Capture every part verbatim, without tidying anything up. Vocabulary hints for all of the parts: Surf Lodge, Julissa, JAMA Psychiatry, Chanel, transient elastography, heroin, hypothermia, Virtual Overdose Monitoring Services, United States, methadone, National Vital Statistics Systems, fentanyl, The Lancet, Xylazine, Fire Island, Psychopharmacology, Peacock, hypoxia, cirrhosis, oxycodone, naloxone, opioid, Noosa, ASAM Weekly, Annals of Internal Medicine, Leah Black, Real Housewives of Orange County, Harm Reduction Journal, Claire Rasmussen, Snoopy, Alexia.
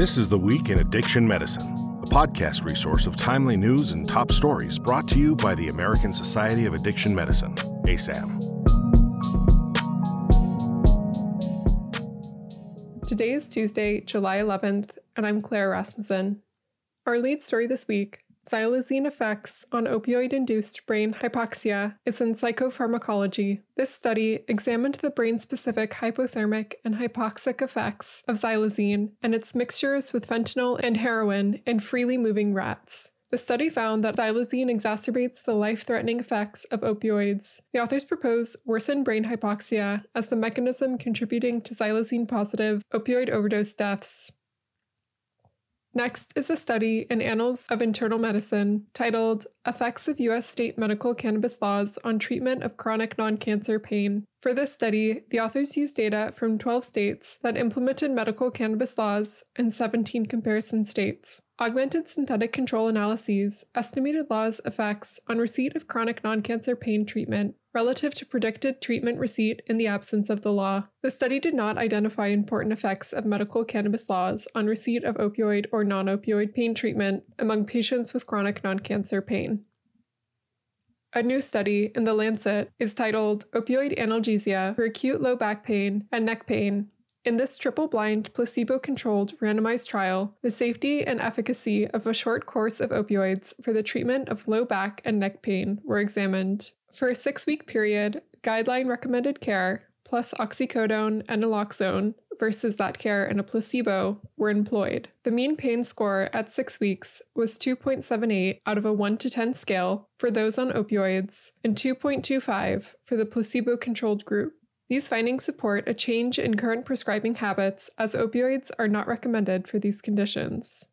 This is The Week in Addiction Medicine, a podcast resource of timely news and top stories brought to you by the American Society of Addiction Medicine, A S A M. Today is Tuesday, July eleventh, and I'm Claire Rasmussen. Our lead story this week, Xylazine effects on opioid-induced brain hypoxia, is in Psychopharmacology. This study examined the brain-specific hypothermic and hypoxic effects of xylazine and its mixtures with fentanyl and heroin in freely moving rats. The study found that xylazine exacerbates the life-threatening effects of opioids. The authors propose worsened brain hypoxia as the mechanism contributing to xylazine-positive opioid overdose deaths. Next is a study in Annals of Internal Medicine titled Effects of U S State Medical Cannabis Laws on Treatment of Chronic Non-Cancer Pain. For this study, the authors used data from twelve states that implemented medical cannabis laws and seventeen comparison states. Augmented synthetic control analyses estimated laws' effects on receipt of chronic non-cancer pain treatment relative to predicted treatment receipt in the absence of the law. The study did not identify important effects of medical cannabis laws on receipt of opioid or non-opioid pain treatment among patients with chronic non-cancer pain. A new study in The Lancet is titled Opioid Analgesia for Acute Low Back Pain and Neck Pain. In this triple-blind, placebo-controlled, randomized trial, the safety and efficacy of a short course of opioids for the treatment of low back and neck pain were examined. For a six-week period, guideline-recommended care plus oxycodone and naloxone versus that care and a placebo were employed. The mean pain score at six weeks was two point seven eight out of a one to ten scale for those on opioids and two point two five for the placebo-controlled group. These findings support a change in current prescribing habits as opioids are not recommended for these conditions.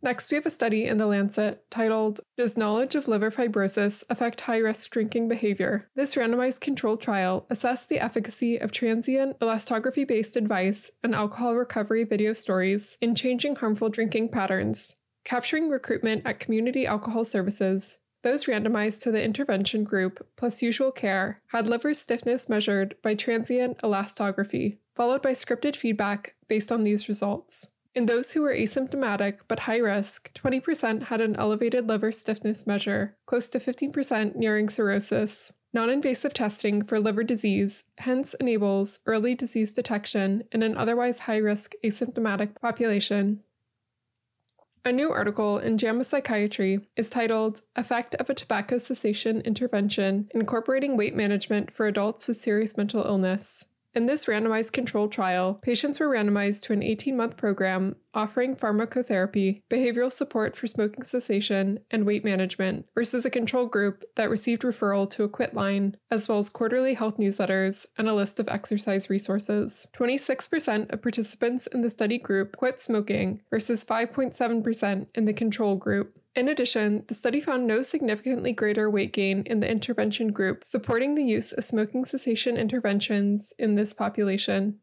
Next, we have a study in The Lancet titled, Does Knowledge of Liver Fibrosis Affect High-Risk Drinking Behavior? This randomized controlled trial assessed the efficacy of transient elastography-based advice and alcohol recovery video stories in changing harmful drinking patterns, capturing recruitment at community alcohol services. Those randomized to the intervention group plus usual care had liver stiffness measured by transient elastography, followed by scripted feedback based on these results. In those who were asymptomatic but high risk, twenty percent had an elevated liver stiffness measure, close to fifteen percent nearing cirrhosis. Non-invasive testing for liver disease hence enables early disease detection in an otherwise high-risk asymptomatic population. A new article in JAMA Psychiatry is titled Effect of a Tobacco Cessation Intervention Incorporating Weight Management for Adults with Serious Mental Illness. In this randomized controlled trial, patients were randomized to an eighteen-month program offering pharmacotherapy, behavioral support for smoking cessation, and weight management, versus a control group that received referral to a quit line, as well as quarterly health newsletters and a list of exercise resources. twenty-six percent of participants in the study group quit smoking versus five point seven percent in the control group. In addition, the study found no significantly greater weight gain in the intervention group, supporting the use of smoking cessation interventions in this population.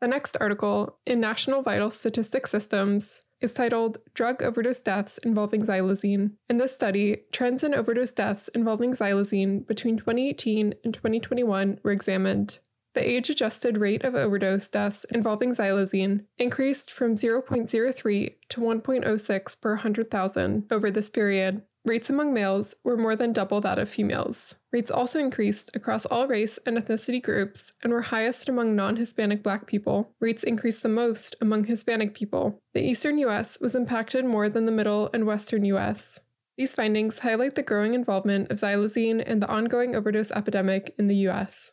The next article, in National Vital Statistics Systems, is titled Drug Overdose Deaths Involving Xylazine. In this study, trends in overdose deaths involving xylazine between twenty eighteen and twenty twenty-one were examined. The age-adjusted rate of overdose deaths involving xylazine increased from zero point zero three to one point zero six per one hundred thousand over this period. Rates among males were more than double that of females. Rates also increased across all race and ethnicity groups and were highest among non-Hispanic Black people. Rates increased the most among Hispanic people. The eastern U S was impacted more than the middle and western U S. These findings highlight the growing involvement of xylazine in the ongoing overdose epidemic in the U S.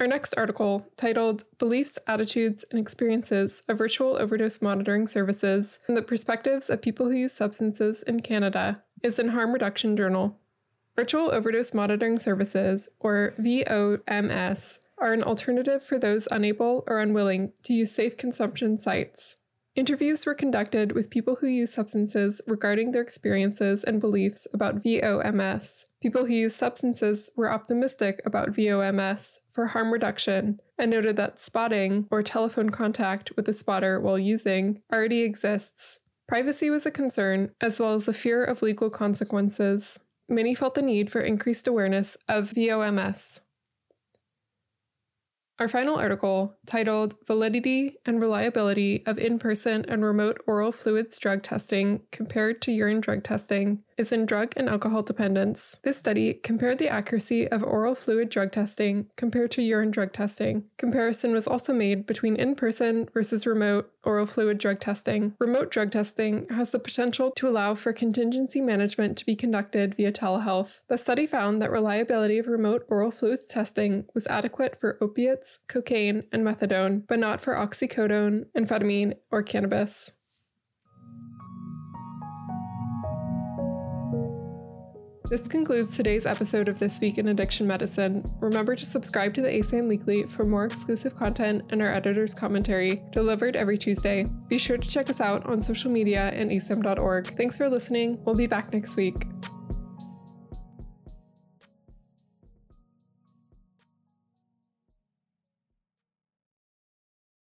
Our next article, titled Beliefs, Attitudes, and Experiences of Virtual Overdose Monitoring Services and the Perspectives of People Who Use Substances in Canada, is in Harm Reduction Journal. Virtual Overdose Monitoring Services, or V O M S, are an alternative for those unable or unwilling to use safe consumption sites. Interviews were conducted with people who use substances regarding their experiences and beliefs about V O M S. People who use substances were optimistic about V O M S for harm reduction and noted that spotting, or telephone contact with a spotter while using, already exists. Privacy was a concern, as well as the fear of legal consequences. Many felt the need for increased awareness of V O M S. Our final article, titled Validity and Reliability of In-Person and Remote Oral Fluids Drug Testing Compared to Urine Drug Testing, is in Drug and Alcohol Dependence. This study compared the accuracy of oral fluid drug testing compared to urine drug testing. Comparison was also made between in-person versus remote oral fluid drug testing. Remote drug testing has the potential to allow for contingency management to be conducted via telehealth. The study found that reliability of remote oral fluids testing was adequate for opiates, cocaine, and methadone, but not for oxycodone, amphetamine, or cannabis. This concludes today's episode of This Week in Addiction Medicine. Remember to subscribe to the A S A M Weekly for more exclusive content and our editor's commentary, delivered every Tuesday. Be sure to check us out on social media and a s a m dot org. Thanks for listening. We'll be back next week.